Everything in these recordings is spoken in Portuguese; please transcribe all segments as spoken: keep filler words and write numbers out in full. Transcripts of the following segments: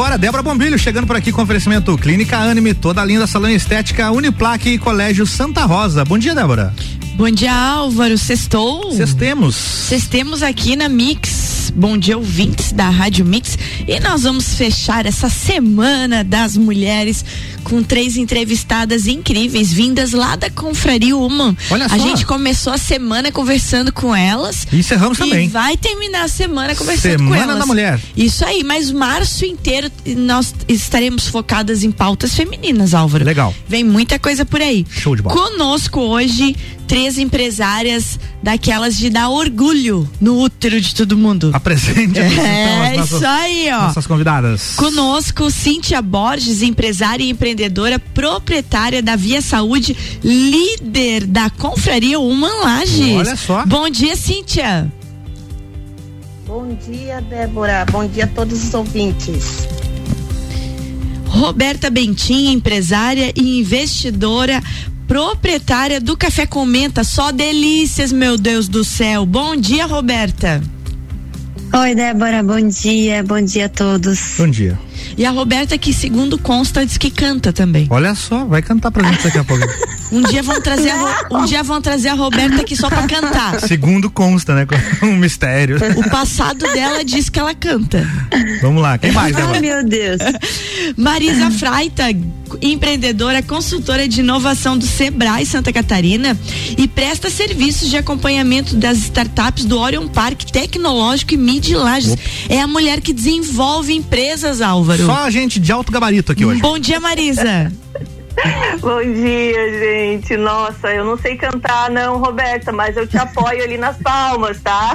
agora, Débora Bombilho chegando por aqui com oferecimento Clínica Anime, toda linda, salão estética, Uniplac e Colégio Santa Rosa. Bom dia, Débora. Bom dia, Álvaro. Sextou. Sextemos. Sextemos aqui na Mix. Bom dia, ouvintes da Rádio Mix. E nós vamos fechar essa semana das mulheres com três entrevistadas incríveis, vindas lá da Confraria Humana. Olha só. A gente começou a semana conversando com elas. E encerramos e também. E vai terminar a semana conversando semana com elas. Semana da Mulher. Isso aí, mas março inteiro nós estaremos focadas em pautas femininas, Álvaro. Legal. Vem muita coisa por aí. Show de bola. Conosco hoje, três empresárias daquelas de dar orgulho no útero de todo mundo. Apresente. É, é nossas, isso aí, ó. Nossas convidadas. Conosco, Cíntia Borges, empresária e empreendedora, proprietária da Via Saúde, líder da Confraria Uma Lages. Olha só. Bom dia, Cíntia. Bom dia, Débora. Bom dia a todos os ouvintes. Roberta Bentinha, empresária e investidora, proprietária do Café Comenta, só delícias, meu Deus do céu. Bom dia, Roberta. Oi, Débora, bom dia, bom dia a todos. Bom dia. E a Roberta, que segundo consta, diz que canta também. Olha só, vai cantar pra gente daqui a pouco. Um dia vão trazer a, um dia vão trazer a Roberta aqui só pra cantar. Segundo consta, né? Um mistério. O passado dela diz que ela canta. Vamos lá, quem mais? Ai, meu Deus. Marisa Freita, empreendedora, consultora de inovação do Sebrae Santa Catarina e presta serviços de acompanhamento das startups do Orion Park Tecnológico e Mid Lages. Opa. É a mulher que desenvolve empresas, Álvaro. Só gente de alto gabarito aqui hoje. Bom dia, Marisa. Bom dia, gente. Nossa, eu não sei cantar não, Roberta, mas eu te apoio ali nas palmas, tá?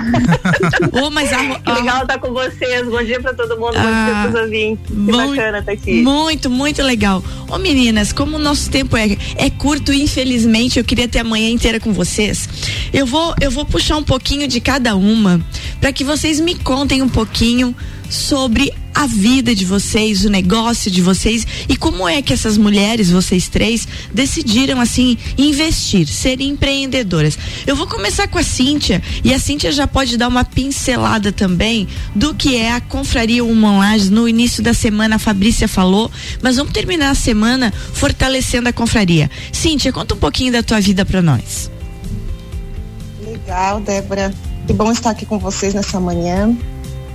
Oh, mas a, a... Que legal estar com vocês. Bom dia pra todo mundo, ah, bom dia pros ouvintes. Que bom, bacana estar aqui. Muito, muito legal. Ô, meninas, como o nosso tempo é, é curto, infelizmente, eu queria ter a manhã inteira com vocês. Eu vou, eu vou puxar um pouquinho de cada uma pra que vocês me contem um pouquinho sobre a vida de vocês, o negócio de vocês e como é que essas mulheres, vocês três, decidiram assim investir, ser empreendedoras. Eu vou começar com a Cíntia e a Cíntia já pode dar uma pincelada também do que é a Confraria Uma Lages. No início da semana a Fabrícia falou, mas vamos terminar a semana fortalecendo a confraria. Cíntia, conta um pouquinho da tua vida para nós. Legal, Débora, que bom estar aqui com vocês nessa manhã.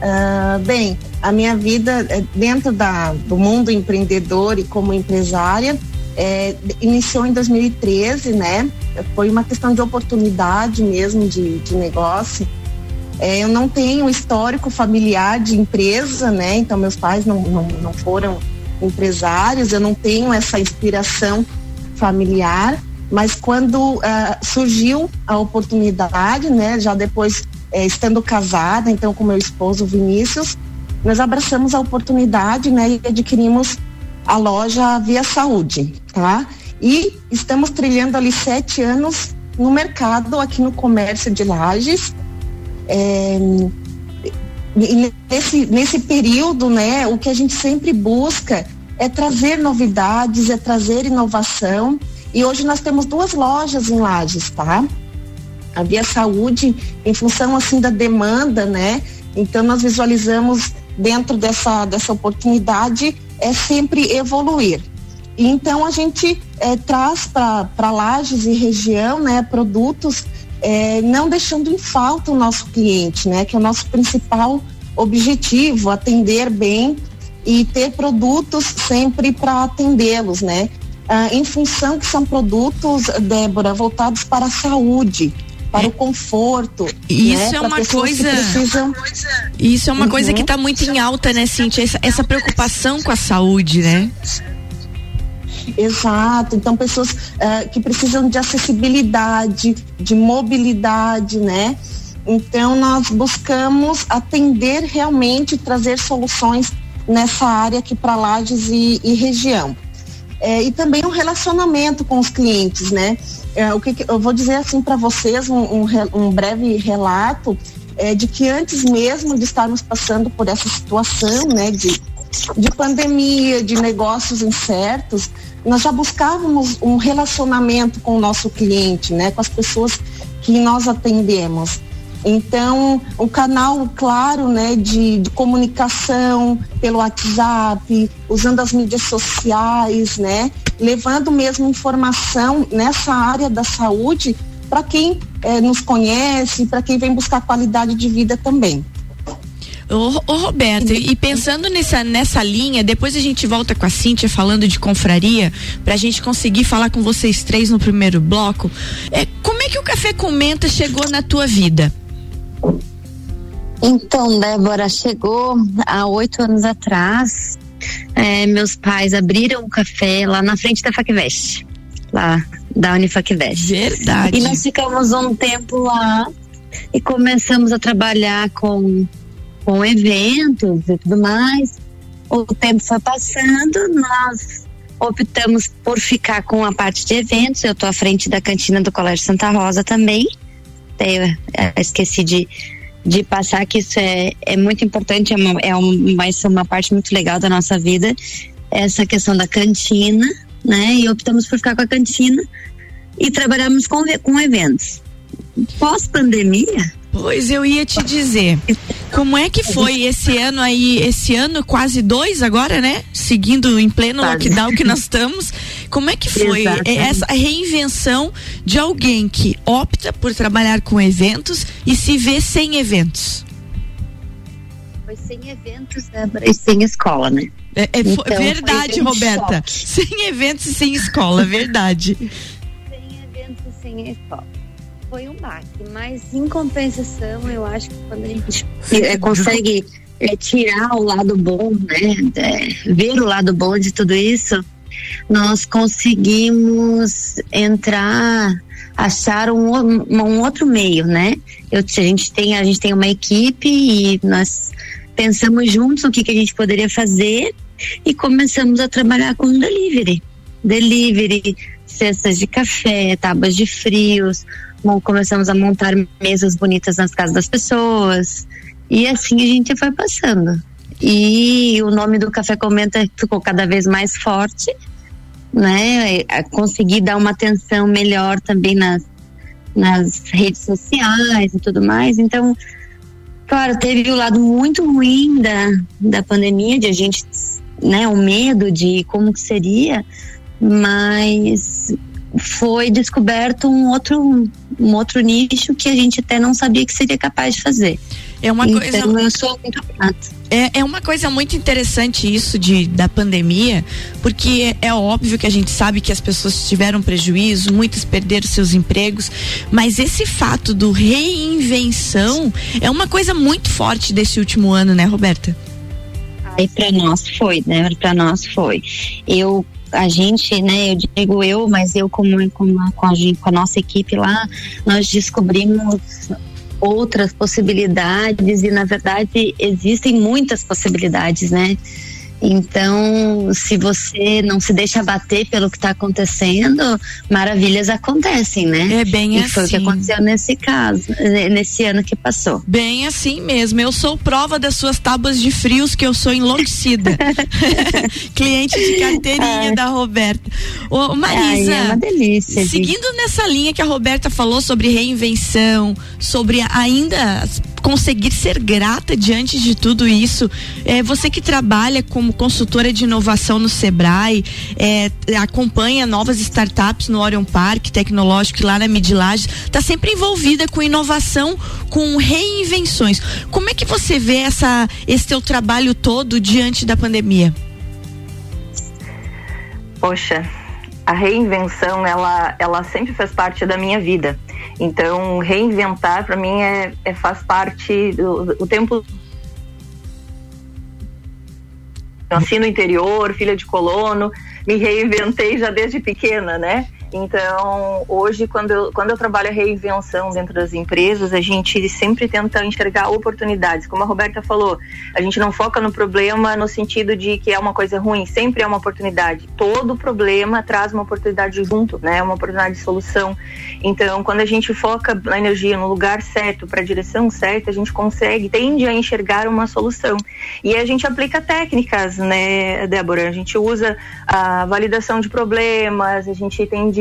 Uh, bem, a minha vida dentro da, do mundo empreendedor e como empresária é, iniciou em dois mil e treze, né? Foi uma questão de oportunidade mesmo de, de negócio. É, eu não tenho histórico familiar de empresa, né? Então meus pais não, não, não foram empresários, eu não tenho essa inspiração familiar, mas quando uh, surgiu a oportunidade, né? Já depois É, estando casada, então, com meu esposo Vinícius, nós abraçamos a oportunidade, né, e adquirimos a loja Via Saúde, tá? E estamos trilhando ali sete anos no mercado, aqui no comércio de Lages. É, e nesse, nesse período, né, o que a gente sempre busca é trazer novidades, é trazer inovação. E hoje nós temos duas lojas em Lages, tá? A Via Saúde, em função assim da demanda, né? Então nós visualizamos dentro dessa, dessa oportunidade é sempre evoluir. E então a gente é, traz para Lages e região, né? Produtos, é, não deixando em falta o nosso cliente, né? Que é o nosso principal objetivo, atender bem e ter produtos sempre para atendê-los, né? Ah, em função que são produtos, Débora, voltados para a saúde, para o conforto. Isso, né? É uma coisa, precisam... isso é uma uhum. coisa que está muito em alta, né, Cíntia? Essa, essa preocupação com a saúde, né? Exato. Então, pessoas uh, que precisam de acessibilidade, de mobilidade, né? Então, nós buscamos atender realmente, trazer soluções nessa área aqui para Lages e, e região. É, e também um relacionamento com os clientes, né? É, o que, que eu vou dizer assim para vocês, um, um, um breve relato é, de que antes mesmo de estarmos passando por essa situação, né, de, de pandemia, de negócios incertos, nós já buscávamos um relacionamento com o nosso cliente, né, com as pessoas que nós atendemos. Então, o canal, claro, né, de, de comunicação pelo WhatsApp, usando as mídias sociais, né, levando mesmo informação nessa área da saúde para quem eh, nos conhece, para quem vem buscar qualidade de vida também. Ô, ô Roberta, e pensando nessa, nessa linha, depois a gente volta com a Cíntia falando de confraria, pra gente conseguir falar com vocês três no primeiro bloco. É, como é que o Café Comenta chegou na tua vida? Então, Débora, chegou há oito anos atrás. É, meus pais abriram um café lá na frente da Facvest, lá da Unifacvest. Verdade. E nós ficamos um tempo lá e começamos a trabalhar com com eventos e tudo mais. O tempo foi passando, nós optamos por ficar com a parte de eventos. Eu tô à frente da cantina do Colégio Santa Rosa também. Eu esqueci de, de passar que isso é, é muito importante, é uma, é um, vai ser uma parte muito legal da nossa vida, essa questão da cantina, né? E optamos por ficar com a cantina e trabalhamos com, com eventos. Pós-pandemia, pois eu ia te dizer, como é que foi esse ano aí, esse ano quase dois agora, né? Seguindo em pleno lockdown que nós estamos, como é que foi essa reinvenção de alguém que opta por trabalhar com eventos e se vê sem eventos? Foi sem eventos, Débora, e sem escola, né? É, é então, verdade, Roberta, choque. Sem eventos e sem escola, verdade. Sem eventos e sem escola. Foi um baque, mas em compensação eu acho que quando a gente é, consegue é, tirar o lado bom, né, é, ver o lado bom de tudo isso, nós conseguimos entrar, achar um, um, um outro meio, né? Eu, a, gente tem, a gente tem uma equipe e nós pensamos juntos o que, que a gente poderia fazer e começamos a trabalhar com delivery. Delivery, cestas de café, tábuas de frios. Bom, começamos a montar mesas bonitas nas casas das pessoas e assim a gente foi passando e o nome do Café Comenta ficou cada vez mais forte, né? Consegui dar uma atenção melhor também nas, nas redes sociais e tudo mais. Então, claro, teve o lado muito ruim da, da pandemia, de a gente, né, o medo de como que seria, mas foi descoberto um outro um outro nicho que a gente até não sabia que seria capaz de fazer. É uma então, coisa eu sou muito é, é uma coisa muito interessante isso de, da pandemia, porque é, é óbvio que a gente sabe que as pessoas tiveram prejuízo, muitas perderam seus empregos, mas esse fato do reinvenção é uma coisa muito forte desse último ano, né, Roberta? Aí para nós foi, né? Para nós foi. Eu a gente, né, eu digo eu, mas eu como, como com, a, com a nossa equipe lá, nós descobrimos outras possibilidades e na verdade existem muitas possibilidades, né? Então, se você não se deixa abater pelo que está acontecendo, maravilhas acontecem, né? É bem assim. E foi o que aconteceu nesse caso, nesse ano que passou. Bem assim mesmo. Eu sou prova das suas tábuas de frios, que eu sou enlouquecida. Cliente de carteirinha. Ai, da Roberta. Ô, Marisa, ai, é uma delícia, seguindo gente. Nessa linha que a Roberta falou sobre reinvenção, sobre ainda conseguir ser grata diante de tudo isso, é, você que trabalha como consultora de inovação no Sebrae, é, acompanha novas startups no Orion Park Tecnológico e lá na Mid Lages, está sempre envolvida com inovação, com reinvenções. Como é que você vê essa, esse teu trabalho todo diante da pandemia? Poxa, a reinvenção ela, ela sempre fez parte da minha vida. Então, reinventar para mim é, é faz parte do, do tempo. Nasci no interior, filha de colono, me reinventei já desde pequena, né? Então, hoje, quando eu, quando eu trabalho a reinvenção dentro das empresas, a gente sempre tenta enxergar oportunidades. Como a Roberta falou, a gente não foca no problema no sentido de que é uma coisa ruim, sempre é uma oportunidade. Todo problema traz uma oportunidade junto, né? Uma oportunidade de solução. Então, quando a gente foca na energia no lugar certo, para a direção certa, a gente consegue, tende a enxergar uma solução. E a gente aplica técnicas, né, Débora? A gente usa a validação de problemas, a gente tende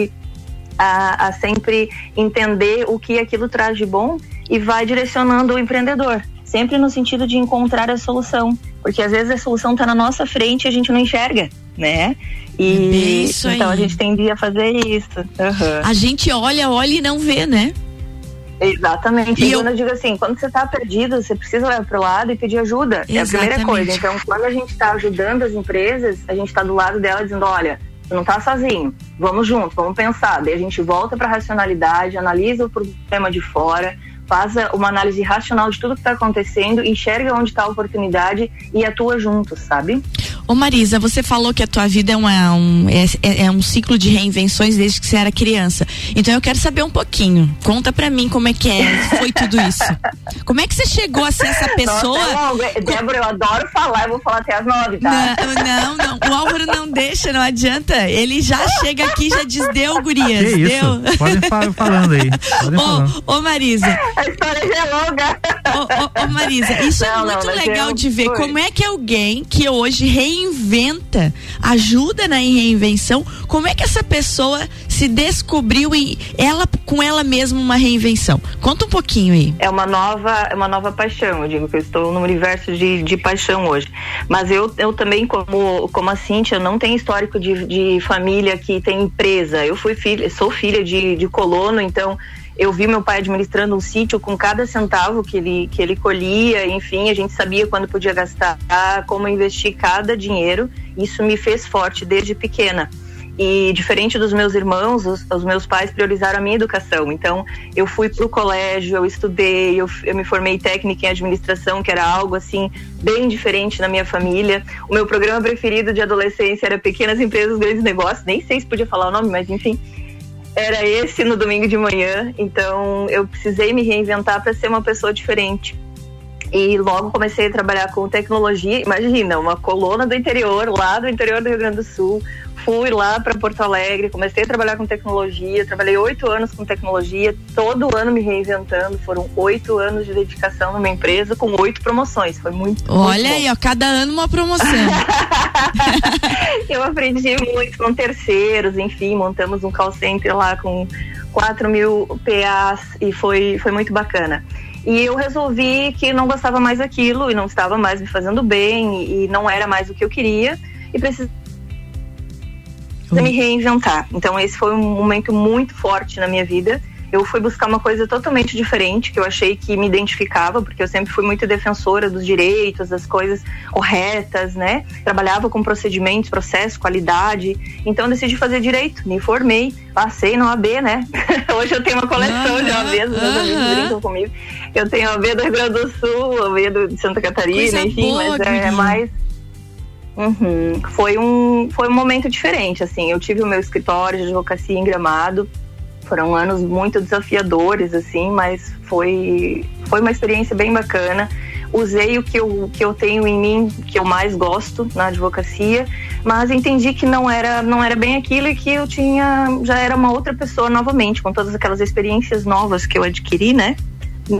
A, a sempre entender o que aquilo traz de bom e vai direcionando o empreendedor, sempre no sentido de encontrar a solução, porque às vezes a solução está na nossa frente e a gente não enxerga, né? E isso aí. Então a gente tende a fazer isso. Uhum. A gente olha, olha e não vê, né? Exatamente. E, e quando eu... eu digo assim, quando você está perdido, você precisa olhar para o lado e pedir ajuda. Exatamente. É a primeira coisa. Então, quando a gente está ajudando as empresas, a gente está do lado dela dizendo, olha, você não está sozinho, vamos junto, vamos pensar. Daí a gente volta para a racionalidade, analisa o problema de fora, faz uma análise racional de tudo que está acontecendo, enxerga onde está a oportunidade e atua junto, sabe? Ô Marisa, você falou que a tua vida é, uma, um, é, é um ciclo de reinvenções desde que você era criança. Então eu quero saber um pouquinho. Conta pra mim como é que é, foi tudo isso. Como é que você chegou a ser essa pessoa? Nossa, é Com... Débora, eu adoro falar, eu vou falar até as nove, tá? Não, não, não. O Álvaro não deixa, não adianta. Ele já chega aqui e já diz, deu, gurias. Que isso? Deu. Pode falar falando aí. Pode ô, falando. Ô Marisa. A história já é longa. Ô, ô, ô Marisa, isso não, é muito não, legal eu... de ver. Foi. Como é que alguém que hoje reinventa, ajuda na reinvenção, como é que essa pessoa se descobriu em ela, com ela mesma, uma reinvenção? Conta um pouquinho aí. É uma nova, é uma nova paixão, eu digo que eu estou num universo de, de paixão hoje. Mas eu, eu também, como, como a Cíntia, eu não tenho histórico de, de família que tem empresa. Eu fui filha, sou filha de, de colono, então... Eu vi meu pai administrando um sítio com cada centavo que ele, que ele colhia, enfim, a gente sabia quando podia gastar, como investir cada dinheiro. Isso me fez forte desde pequena. E diferente dos meus irmãos, os, os meus pais priorizaram a minha educação. Então, eu fui pro colégio, eu estudei, eu, eu me formei técnica em administração, que era algo assim, bem diferente na minha família. O meu programa preferido de adolescência era Pequenas Empresas, Grandes Negócios, nem sei se podia falar o nome, mas enfim... Era esse no domingo de manhã, então eu precisei me reinventar para ser uma pessoa diferente. E logo comecei a trabalhar com tecnologia, imagina, uma coluna do interior, lá do interior do Rio Grande do Sul. Fui lá para Porto Alegre, comecei a trabalhar com tecnologia, trabalhei oito anos com tecnologia, todo ano me reinventando, foram oito anos de dedicação numa empresa com oito promoções, foi muito, muito Olha bom. Aí, ó, cada ano uma promoção. Eu aprendi muito com terceiros, enfim, montamos um call center lá com quatro mil P As e foi, foi muito bacana. E eu resolvi que não gostava mais daquilo e não estava mais me fazendo bem e, e não era mais o que eu queria e precisava me reinventar. Então esse foi um momento muito forte na minha vida. Eu fui buscar uma coisa totalmente diferente que eu achei que me identificava, porque eu sempre fui muito defensora dos direitos, das coisas corretas, né? Trabalhava com procedimentos, processo, qualidade. Então eu decidi fazer direito, me formei, passei na O A B, né? Hoje eu tenho uma coleção uhum, de O A Bs, meus uhum. amigos brincam comigo. Eu tenho a O A B do Rio Grande do Sul, a O A B de Santa Catarina, coisa enfim, boa, mas é, é mais... Uhum. Foi, um, foi um momento diferente, assim. Eu tive o meu escritório de advocacia em Gramado. Foram anos muito desafiadores, assim, mas foi, foi uma experiência bem bacana. Usei o que eu, que eu tenho em mim, que eu mais gosto na advocacia, mas entendi que não era, não era bem aquilo e que eu tinha, já era uma outra pessoa novamente, com todas aquelas experiências novas que eu adquiri, né?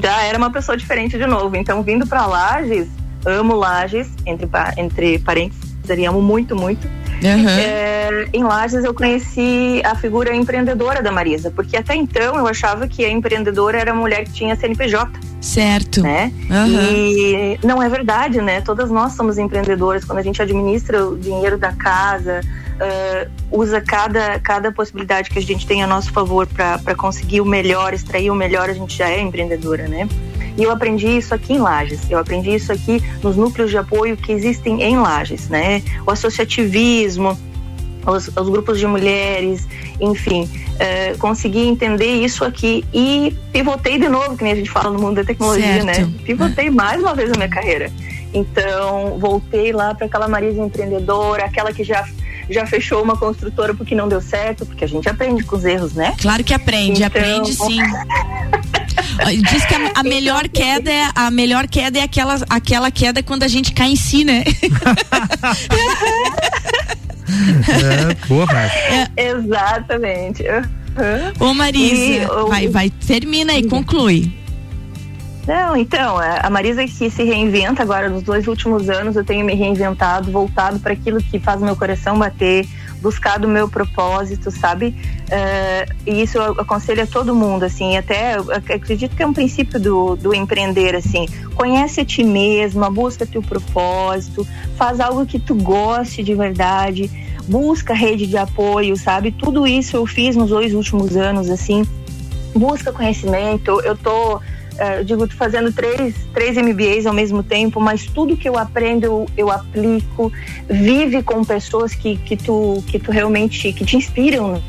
Já era uma pessoa diferente de novo. Então, vindo para Lages, amo Lages, entre, entre parênteses, amo muito, muito. Uhum. É, em Lages eu conheci a figura empreendedora da Marisa, porque até então eu achava que a empreendedora era a mulher que tinha C N P J. Certo. Né? Uhum. E não é verdade, né? Todas nós somos empreendedoras. Quando a gente administra o dinheiro da casa, uh, usa cada, cada possibilidade que a gente tem a nosso favor para conseguir o melhor, extrair o melhor, a gente já é empreendedora, né? E eu aprendi isso aqui em Lages, eu aprendi isso aqui nos núcleos de apoio que existem em Lages, né? O associativismo, os, os grupos de mulheres, enfim, é, consegui entender isso aqui e pivotei de novo, que nem a gente fala no mundo da tecnologia, certo. Né? Pivotei mais uma vez na minha carreira. Então, voltei lá para aquela Marisa empreendedora, aquela que já, já fechou uma construtora porque não deu certo, porque a gente aprende com os erros, né? Claro que aprende, então... aprende sim. Diz que a, a melhor queda é, a melhor queda é aquela, aquela queda quando a gente cai em si, né? É, porra. É. Exatamente. Uhum. Ô Marisa, e, vai, vai, termina e conclui. Não, então, a Marisa que se reinventa agora, nos dois últimos anos eu tenho me reinventado, voltado para aquilo que faz o meu coração bater, buscar do meu propósito, sabe? Uh, e isso eu aconselho a todo mundo, assim, até eu acredito que é um princípio do, do empreender, assim, conhece a ti mesma, busca teu propósito, faz algo que tu goste de verdade, busca rede de apoio, sabe? Tudo isso eu fiz nos dois últimos anos, assim, busca conhecimento. Eu tô, eu digo, tô fazendo três, três M B As ao mesmo tempo, mas tudo que eu aprendo eu, eu aplico. Vive com pessoas que, que, tu, que tu realmente, que te inspiram.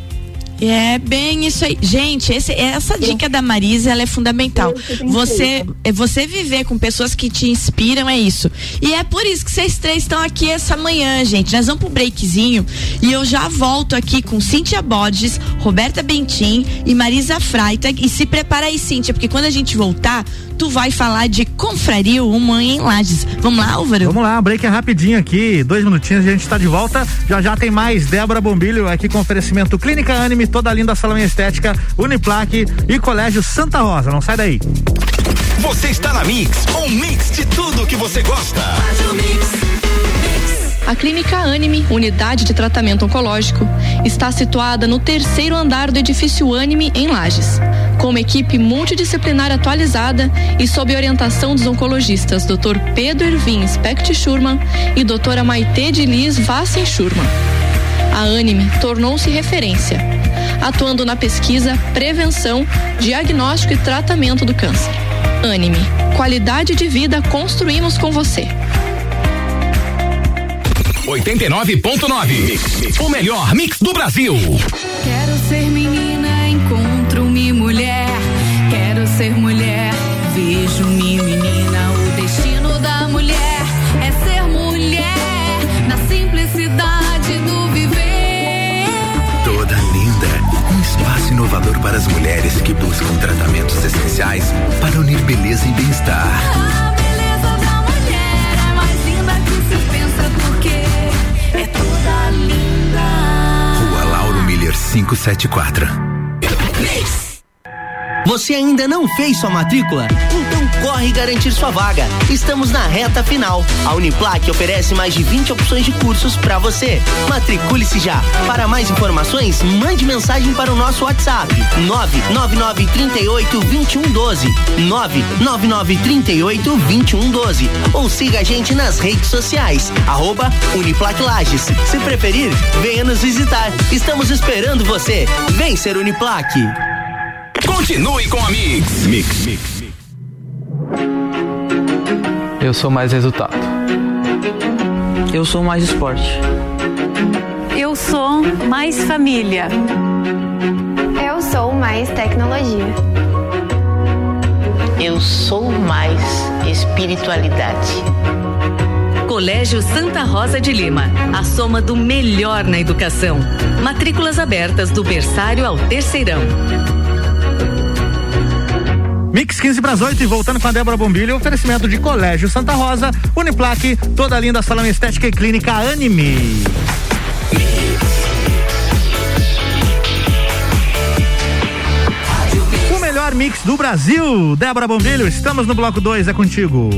É bem isso aí. Gente, esse, essa dica da Marisa, ela é fundamental. Você, você viver com pessoas que te inspiram, é isso. E é por isso que vocês três estão aqui essa manhã, gente. Nós vamos pro breakzinho e eu já volto aqui com Cíntia Borges, Roberta Bentinha e Marisa Freita. E se prepara aí, Cíntia, porque quando a gente voltar, tu vai falar de Confraria Humana em Lages. Vamos lá, Álvaro? Vamos lá, o break é rapidinho aqui, dois minutinhos e a gente tá de volta. Já já tem mais Débora Bombilho aqui com oferecimento Clínica Anime, toda linda, salão estética, Uniplac e Colégio Santa Rosa. Não sai daí. Você está na Mix, um mix de tudo que você gosta. Faz o mix. A Clínica Anime, unidade de tratamento oncológico, está situada no terceiro andar do edifício Anime, em Lages. Com uma equipe multidisciplinar atualizada e sob orientação dos oncologistas doutor Pedro Ervin Specht-Schurman e doutora Maitê de Liz Vassen-Schurman. A Anime tornou-se referência, atuando na pesquisa, prevenção, diagnóstico e tratamento do câncer. Anime, qualidade de vida construímos com você. oitenta e nove ponto nove. O melhor mix do Brasil. Quero ser menina, encontro-me mulher. Quero ser mulher, vejo-me menina. O destino da mulher é ser mulher, na simplicidade do viver. Toda linda, um espaço inovador para as mulheres que buscam tratamentos essenciais para unir beleza e bem-estar. Ah, cinco sete quatro. Você ainda não fez sua matrícula? Então corre garantir sua vaga. Estamos na reta final. A Uniplac oferece mais de vinte opções de cursos para você. Matricule-se já. Para mais informações, mande mensagem para o nosso WhatsApp nove nove nove três oito dois um um doze nove nove nove três oito dois um um doze ou siga a gente nas redes sociais arroba Uniplac Lages. Se preferir, venha nos visitar. Estamos esperando você. Vem ser Uniplac. Continue com a Mix. Mix, Mix, Mix. Eu sou mais resultado. Eu sou mais esporte. Eu sou mais família. Eu sou mais tecnologia. Eu sou mais espiritualidade. Colégio Santa Rosa de Lima, a soma do melhor na educação. Matrículas abertas do berçário ao terceirão. Mix quinze para as oito e voltando com a Débora Bombilho, oferecimento de Colégio Santa Rosa, Uniplac, toda linda, salão estética e Clínica Anime. O melhor mix do Brasil. Débora Bombilho, estamos no bloco dois, é contigo.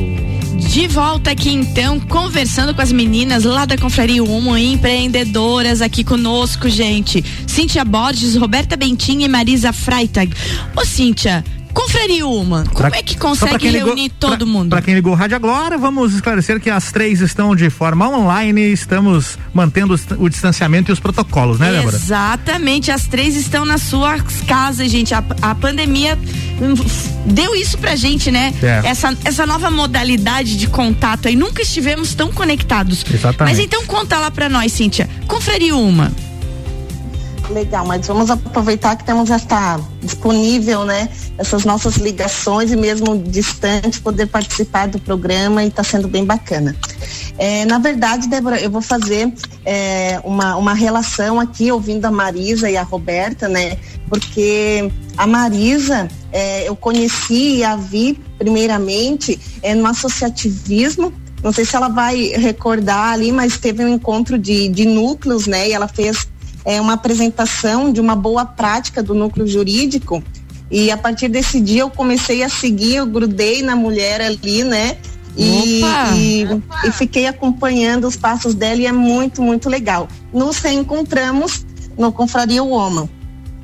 De volta aqui então, conversando com as meninas lá da Confraria Uma, empreendedoras aqui conosco, gente. Cíntia Borges, Roberta Bentinha e Marisa Freitag. Ô Cíntia, Confraria Uma, como pra, é que consegue reunir ligou, todo pra, mundo? Para quem ligou o rádio agora, vamos esclarecer que as três estão de forma online, estamos mantendo o, o distanciamento e os protocolos, né, Débora? Exatamente, as três estão nas suas casas, gente. A, a pandemia deu isso pra gente, né? É. Essa, essa nova modalidade de contato aí, nunca estivemos tão conectados. Exatamente. Mas então conta lá pra nós, Cíntia, Confraria Uma. Legal, mas vamos aproveitar que temos esta disponível, né? Essas nossas ligações e mesmo distante poder participar do programa e está sendo bem bacana. É, na verdade, Débora, eu vou fazer é, uma, uma relação aqui ouvindo a Marisa e a Roberta, né? Porque a Marisa é, eu conheci e a vi primeiramente é, no associativismo. Não sei se ela vai recordar ali, mas teve um encontro de, de núcleos, né? E ela fez é uma apresentação de uma boa prática do núcleo jurídico e a partir desse dia eu comecei a seguir, eu grudei na mulher ali, né? E, e, e fiquei acompanhando os passos dela e é muito, muito legal. Nos reencontramos no Confraria Humana.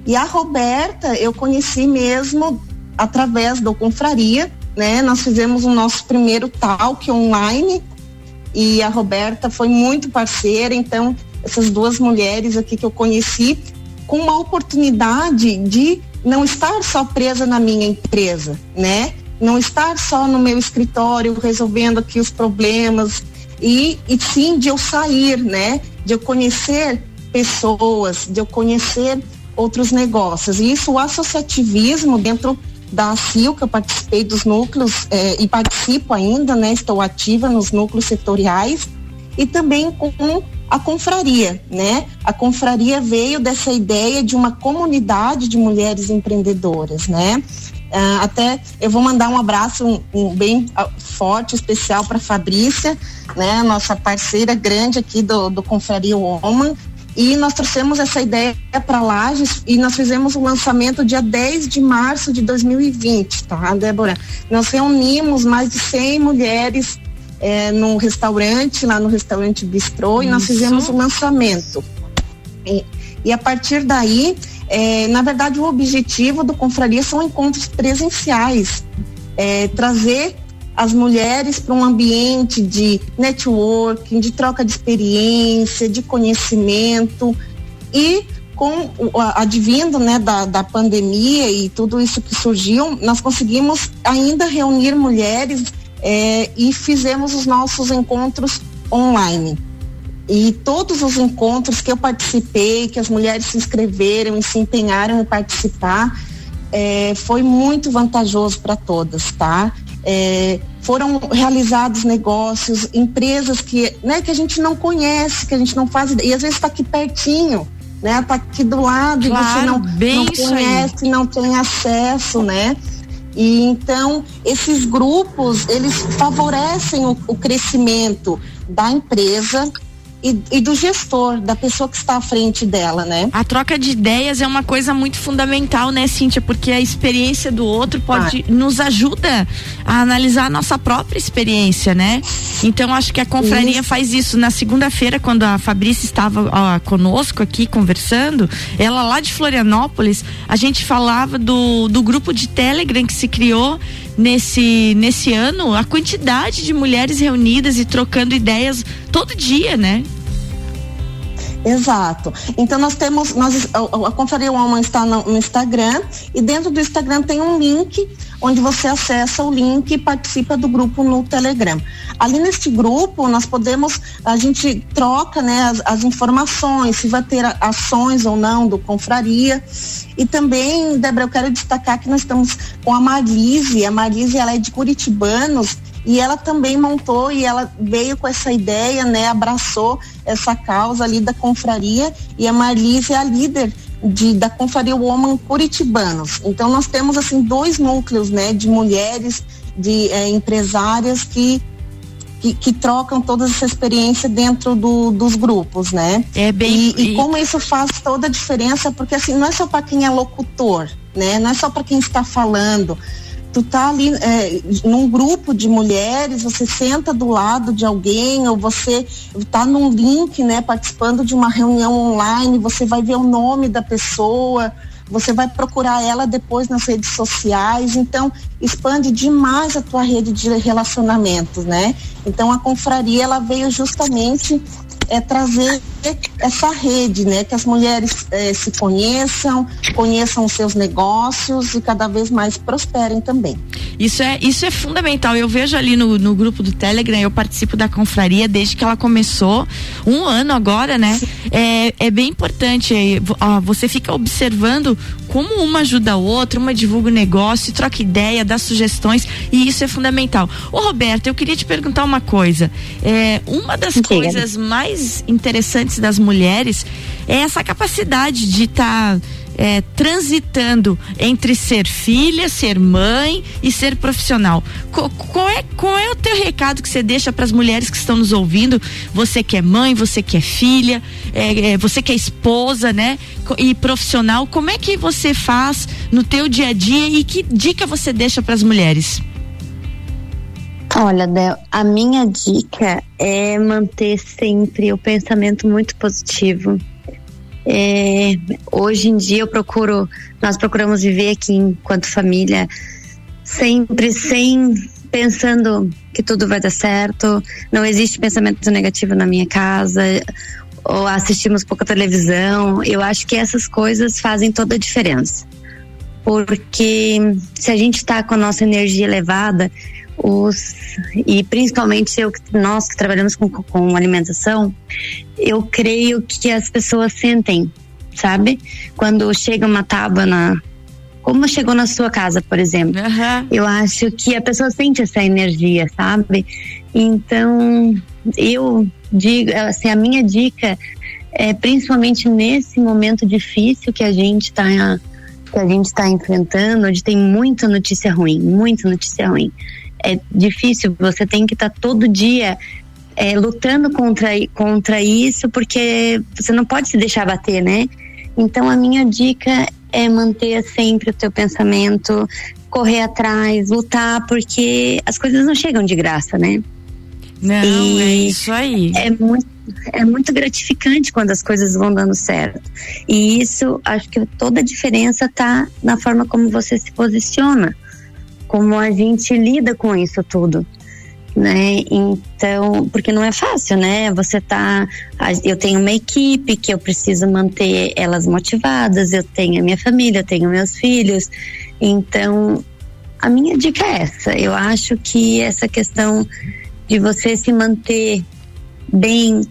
E a Roberta eu conheci mesmo através do Confraria, né? Nós fizemos o nosso primeiro talk online e a Roberta foi muito parceira. Então, essas duas mulheres aqui que eu conheci com uma oportunidade de não estar só presa na minha empresa, né? Não estar só no meu escritório resolvendo aqui os problemas e, e sim de eu sair, né? De eu conhecer pessoas, de eu conhecer outros negócios. E isso, o associativismo dentro da Silca, eu participei dos núcleos eh, e participo ainda, né? Estou ativa nos núcleos setoriais e também com a confraria, né? A confraria veio dessa ideia de uma comunidade de mulheres empreendedoras, né? Uh, até eu vou mandar um abraço um, um bem uh, forte, especial para Fabrícia, né? Nossa parceira grande aqui do, do Confraria Woman, e nós trouxemos essa ideia para Lages e nós fizemos o lançamento dia dez de março de dois mil e vinte, tá, Débora? Nós reunimos mais de cem mulheres eh, num restaurante, lá no restaurante Bistrô. Isso. E nós fizemos o lançamento e, e a partir daí É, na verdade, o objetivo do Confraria são encontros presenciais, é, trazer as mulheres para um ambiente de networking, de troca de experiência, de conhecimento e com, advindo, né, da, da pandemia e tudo isso que surgiu, nós conseguimos ainda reunir mulheres é, e fizemos os nossos encontros online. E todos os encontros que eu participei, que as mulheres se inscreveram e se empenharam em participar, é, foi muito vantajoso para todas, tá? É, foram realizados negócios, empresas que, né, que a gente não conhece, que a gente não faz ideia, e às vezes está aqui pertinho, né? Está aqui do lado, claro, e você não, não conhece, não tem acesso, né? E então, esses grupos, eles favorecem o, o crescimento da empresa E, e do gestor, da pessoa que está à frente dela, né? A troca de ideias é uma coisa muito fundamental, né, Cíntia? Porque a experiência do outro pode, ah. nos ajuda a analisar a nossa própria experiência, né? Então, acho que a confraria isso. faz isso. Na segunda-feira, quando a Fabrícia estava ó, conosco aqui, conversando, ela lá de Florianópolis, a gente falava do, do grupo de Telegram que se criou nesse, nesse ano, a quantidade de mulheres reunidas e trocando ideias todo dia, né? Exato. Então nós temos, nós, a, a Confraria Uma está no, no Instagram e dentro do Instagram tem um link onde você acessa o link e participa do grupo no Telegram. Ali neste grupo nós podemos, a gente troca, né, as, as informações, se vai ter ações ou não do Confraria. E também, Débora, eu quero destacar que nós estamos com a Marise. A Marise, ela é de Curitibanos e ela também montou e ela veio com essa ideia, né? Abraçou essa causa ali da confraria e a Marise é a líder de, da Confraria Woman Curitibanos. Então nós temos assim dois núcleos, né? De mulheres, de eh, empresárias que Que, que trocam toda essa experiência dentro do, dos grupos, né? É bem... E, e como isso faz toda a diferença, porque assim, não é só para quem é locutor, né? Não é só para quem está falando. Tu tá ali é, num grupo de mulheres, você senta do lado de alguém, ou você tá num link, né? Participando de uma reunião online, você vai ver o nome da pessoa, você vai procurar ela depois nas redes sociais, então expande demais a tua rede de relacionamentos, né? Então a confraria, ela veio justamente é, trazer essa rede, né? Que as mulheres é, se conheçam, conheçam os seus negócios e cada vez mais prosperem também. Isso é, isso é fundamental. Eu vejo ali no, no grupo do Telegram, eu participo da confraria desde que ela começou, um ano agora, né? É, é bem importante, é, você fica observando como uma ajuda a outra, uma divulga o negócio, troca ideia, dá sugestões, e isso é fundamental. Ô Roberta, eu queria te perguntar uma coisa, é, uma das Sim. coisas mais interessantes das mulheres é essa capacidade de estar tá, é, transitando entre ser filha, ser mãe e ser profissional. Co- qual, é, qual é o teu recado que você deixa para as mulheres que estão nos ouvindo? Você que é mãe, você que é filha, é, é, você que é esposa, né? E profissional, como é que você faz no teu dia a dia e que dica você deixa para as mulheres? Olha, Del, a minha dica é manter sempre o pensamento muito positivo. É, hoje em dia eu procuro, nós procuramos viver aqui enquanto família, sempre sem pensando que tudo vai dar certo. Não existe pensamento negativo na minha casa, ou assistimos pouca televisão. Eu acho que essas coisas fazem toda a diferença, porque se a gente está com a nossa energia elevada, os, e principalmente eu, nós que trabalhamos com, com alimentação, eu creio que as pessoas sentem, sabe? Quando chega uma tábua na, como chegou na sua casa, por exemplo, uhum. eu acho que a pessoa sente essa energia, sabe? Então eu digo assim, a minha dica é principalmente nesse momento difícil que a gente está que a gente está enfrentando, onde tem muita notícia ruim, muita notícia ruim. É difícil, você tem que estar tá todo dia é, lutando contra, contra isso, porque você não pode se deixar bater, né? Então a minha dica é manter sempre o teu pensamento, correr atrás, lutar, porque as coisas não chegam de graça, né? Não, e é isso aí. É muito, é muito gratificante quando as coisas vão dando certo. E isso, acho que toda a diferença está na forma como você se posiciona, como a gente lida com isso tudo, né? Então, porque não é fácil, né? Você tá, eu tenho uma equipe que eu preciso manter elas motivadas, eu tenho a minha família, eu tenho meus filhos. Então, a minha dica é essa. Eu acho que essa questão de você se manter bem,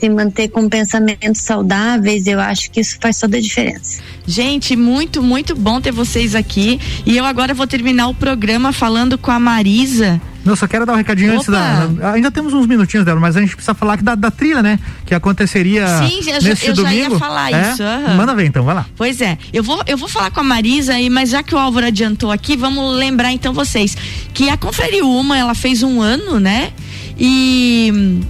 se manter com pensamentos saudáveis, eu acho que isso faz toda a diferença. Gente, muito, muito bom ter vocês aqui, e eu agora vou terminar o programa falando com a Marisa. Eu só quero dar um recadinho. Opa. Antes da... Ainda temos uns minutinhos dela, mas a gente precisa falar que da, da trilha, né? Que aconteceria Sim, eu, nesse eu domingo. Sim, eu já ia falar é? isso. Uhum. Manda ver então, vai lá. Pois é, eu vou, eu vou falar com a Marisa aí, mas já que o Álvaro adiantou aqui, vamos lembrar então vocês que a Confraria Uma, ela fez um ano, né? E...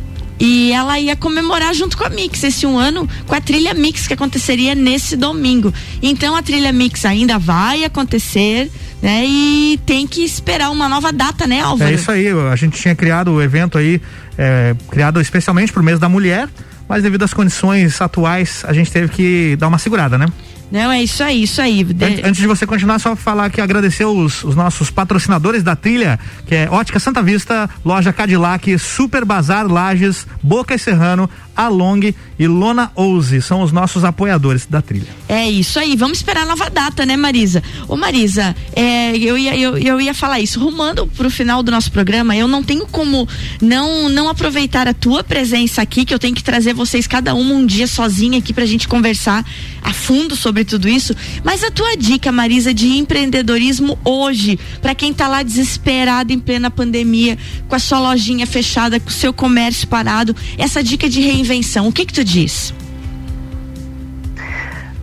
E ela ia comemorar junto com a Mix esse um ano, com a Trilha Mix, que aconteceria nesse domingo. Então a Trilha Mix ainda vai acontecer, né? E tem que esperar uma nova data, né, Álvaro? É isso aí, a gente tinha criado o evento aí, é, criado especialmente pro mês da mulher, mas devido às condições atuais, a gente teve que dar uma segurada, né? Não, é isso aí, isso aí. De... Antes de você continuar, só falar que agradecer os, os nossos patrocinadores da trilha, que é Ótica Santa Vista, Loja Cadillac, Super Bazar Lages, Boca e Serrano, Along e Lona Ouse, são os nossos apoiadores da trilha. É isso aí, vamos esperar a nova data, né, Marisa? Ô Marisa, é, eu, ia, eu, eu ia falar isso, rumando pro final do nosso programa, eu não tenho como não, não aproveitar a tua presença aqui, que eu tenho que trazer vocês cada uma um dia sozinha aqui pra gente conversar a fundo sobre tudo isso, mas a tua dica, Marisa, de empreendedorismo hoje, pra quem tá lá desesperado em plena pandemia, com a sua lojinha fechada, com o seu comércio parado, essa dica de reinvenção. O que que tu diz?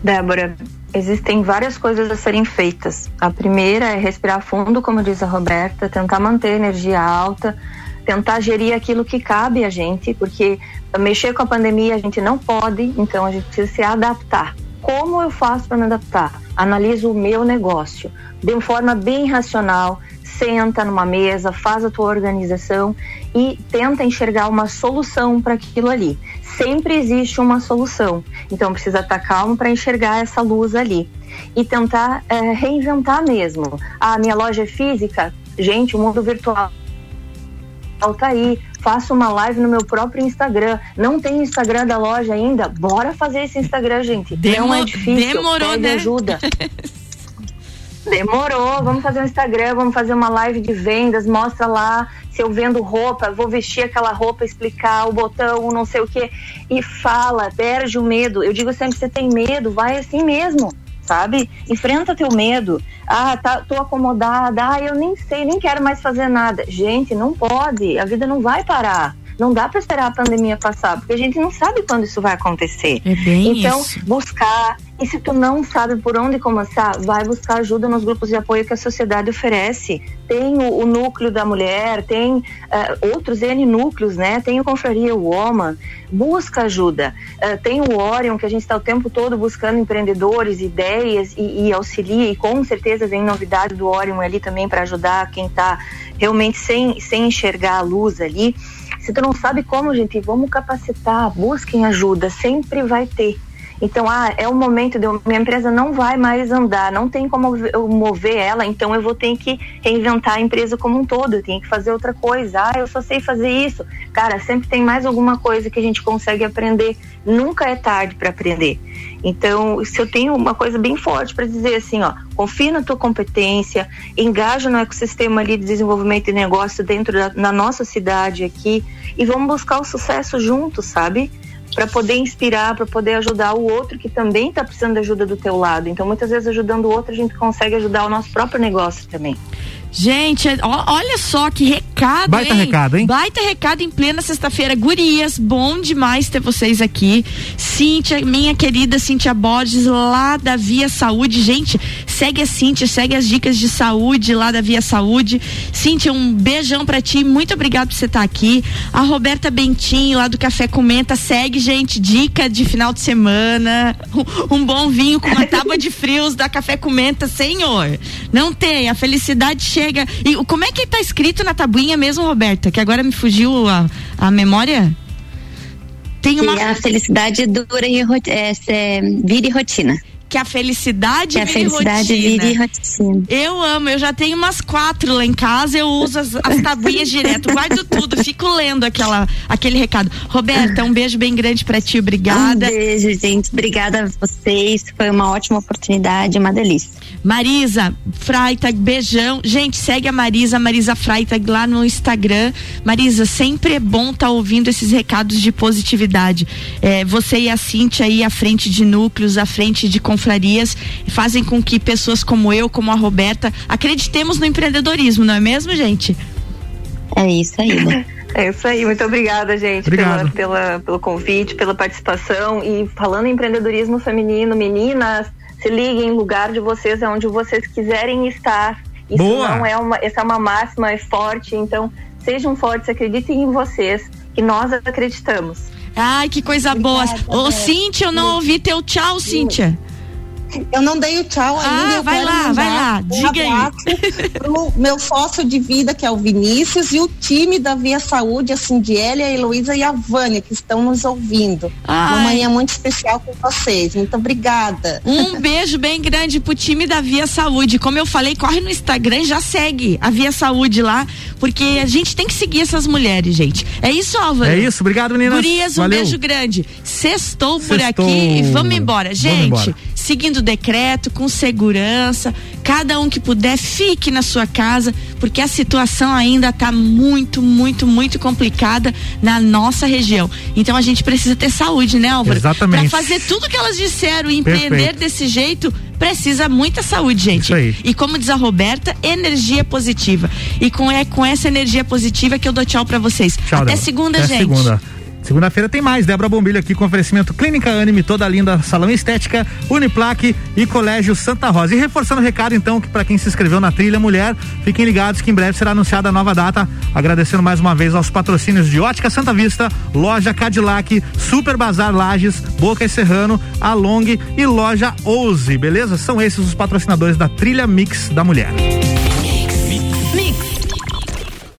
Débora, existem várias coisas a serem feitas. A primeira é respirar fundo, como diz a Roberta, tentar manter a energia alta, tentar gerir aquilo que cabe a gente, porque mexer com a pandemia a gente não pode, então a gente precisa se adaptar. Como eu faço para me adaptar? Analiso o meu negócio de uma forma bem racional, senta numa mesa, faz a tua organização e tenta enxergar uma solução para aquilo ali. Sempre existe uma solução, então precisa estar calmo para enxergar essa luz ali e tentar é, reinventar mesmo. Ah, minha loja é física? Gente, o mundo virtual tá aí. Faço uma live no meu próprio Instagram. Não tem Instagram da loja ainda? Bora fazer esse Instagram, gente. Demo- Não é difícil, demorou, pede né? ajuda. Demorou, vamos fazer um Instagram, vamos fazer uma live de vendas, mostra lá se eu vendo roupa, vou vestir aquela roupa, explicar o botão, não sei o quê, e fala, perde o medo. Eu digo sempre, você tem medo, vai assim mesmo, sabe? Enfrenta teu medo. Ah, tá, tô acomodada, ah, eu nem sei, nem quero mais fazer nada. Gente, não pode, a vida não vai parar. Não dá para esperar a pandemia passar, porque a gente não sabe quando isso vai acontecer. É bem então, isso. buscar... E se tu não sabe por onde começar, vai buscar ajuda nos grupos de apoio que a sociedade oferece. Tem o, o Núcleo da Mulher, tem uh, outros N núcleos, né? Tem o Confraria Humana, busca ajuda. Uh, tem o Orion, que a gente está o tempo todo buscando empreendedores, ideias e, e auxilia. E com certeza vem novidade do Orion ali também para ajudar quem está realmente sem, sem enxergar a luz ali. Se tu não sabe como, gente, vamos capacitar, busquem ajuda, sempre vai ter. Então, ah, é o momento de eu, minha empresa não vai mais andar, não tem como eu mover ela, então eu vou ter que reinventar a empresa como um todo, eu tenho que fazer outra coisa, ah, eu só sei fazer isso. Cara, sempre tem mais alguma coisa que a gente consegue aprender, nunca é tarde para aprender. Então, se eu tenho uma coisa bem forte para dizer assim, ó, confia na tua competência, engaja no ecossistema ali de desenvolvimento de negócio dentro da na nossa cidade aqui e vamos buscar o sucesso juntos, sabe? Para poder inspirar, para poder ajudar o outro que também está precisando de ajuda do teu lado. Então, muitas vezes, ajudando o outro, a gente consegue ajudar o nosso próprio negócio também. Gente, olha só que recado, Baita hein? recado, hein? Baita recado em plena sexta-feira. Gurias, bom demais ter vocês aqui. Cíntia, minha querida Cíntia Borges, lá da Via Saúde. Gente, segue a Cíntia, segue as dicas de saúde lá da Via Saúde. Cíntia, um beijão pra ti. Muito obrigado por você estar aqui. A Roberta Bentinho, lá do Café Comenta, segue, gente. Dica de final de semana. Um bom vinho com uma tábua de frios da Café Comenta, senhor. Não tem, a felicidade chega. Chega. E como é que tá escrito na tabuinha mesmo, Roberta? Que agora me fugiu a, a memória. Tem uma... Que a felicidade dura e é, é, vira e rotina. Que a felicidade, que a vire, felicidade rotina. vire rotina. Eu amo, eu já tenho umas quatro lá em casa, eu uso as, as tabuinhas direto, guardo tudo, fico lendo aquela, aquele recado. Roberta, um beijo bem grande pra ti, obrigada. Um beijo, gente, obrigada a vocês, foi uma ótima oportunidade, uma delícia. Marisa Freita, beijão. Gente, segue a Marisa, Marisa Freita lá no Instagram. Marisa, sempre é bom tá ouvindo esses recados de positividade. É, você e a Cíntia aí à frente de núcleos, à frente de confrarias, fazem com que pessoas como eu, como a Roberta, acreditemos no empreendedorismo, não é mesmo, gente? É isso aí, né? É isso aí, muito obrigada, gente, pela, pela, pelo convite, pela participação. E falando em empreendedorismo feminino, meninas, se liguem, o lugar de vocês é onde vocês quiserem estar. Isso Boa. não é uma, essa é uma máxima, é forte, então sejam fortes, acreditem em vocês, que nós acreditamos. Ai, que coisa obrigada, boa. Ô, é. Cíntia, eu não ouvi teu tchau, Cíntia. Eu não dei o tchau ainda. Ah, vai lá, vai lá, diga aí. Pro meu sócio de vida, que é o Vinícius, e o time da Via Saúde, a Cindélia, a Heloísa e a Vânia, que estão nos ouvindo. Ai. Uma manhã muito especial com vocês. Muito obrigada. Um beijo bem grande pro time da Via Saúde. Como eu falei, corre no Instagram e já segue a Via Saúde lá, porque a gente tem que seguir essas mulheres, gente. É isso, Álvaro? É isso, obrigado, meninas. Gurias, um Valeu. beijo grande. Sextou por Sextou. aqui e vamos embora. Gente, vamos embora. Seguindo o decreto, com segurança, cada um que puder, fique na sua casa, porque a situação ainda está muito, muito, muito complicada na nossa região. Então a gente precisa ter saúde, né, Álvaro? Exatamente. Para fazer tudo o que elas disseram e empreender Perfeito. desse jeito, precisa muita saúde, gente. Isso aí. E como diz a Roberta, energia positiva. E com, é, com essa energia positiva que eu dou tchau para vocês. Tchau, Até Débora. segunda, Até gente. segunda. Segunda-feira tem mais. Débora Bombilho aqui com oferecimento Clínica Anime, toda linda, Salão Estética, Uniplac e Colégio Santa Rosa. E reforçando o recado, então, que para quem se inscreveu na Trilha Mulher, fiquem ligados que em breve será anunciada a nova data. Agradecendo mais uma vez aos patrocínios de Ótica Santa Vista, Loja Cadillac, Super Bazar Lages, Boca e Serrano, Along e Lona Ouse. Beleza? São esses os patrocinadores da Trilha Mix da Mulher.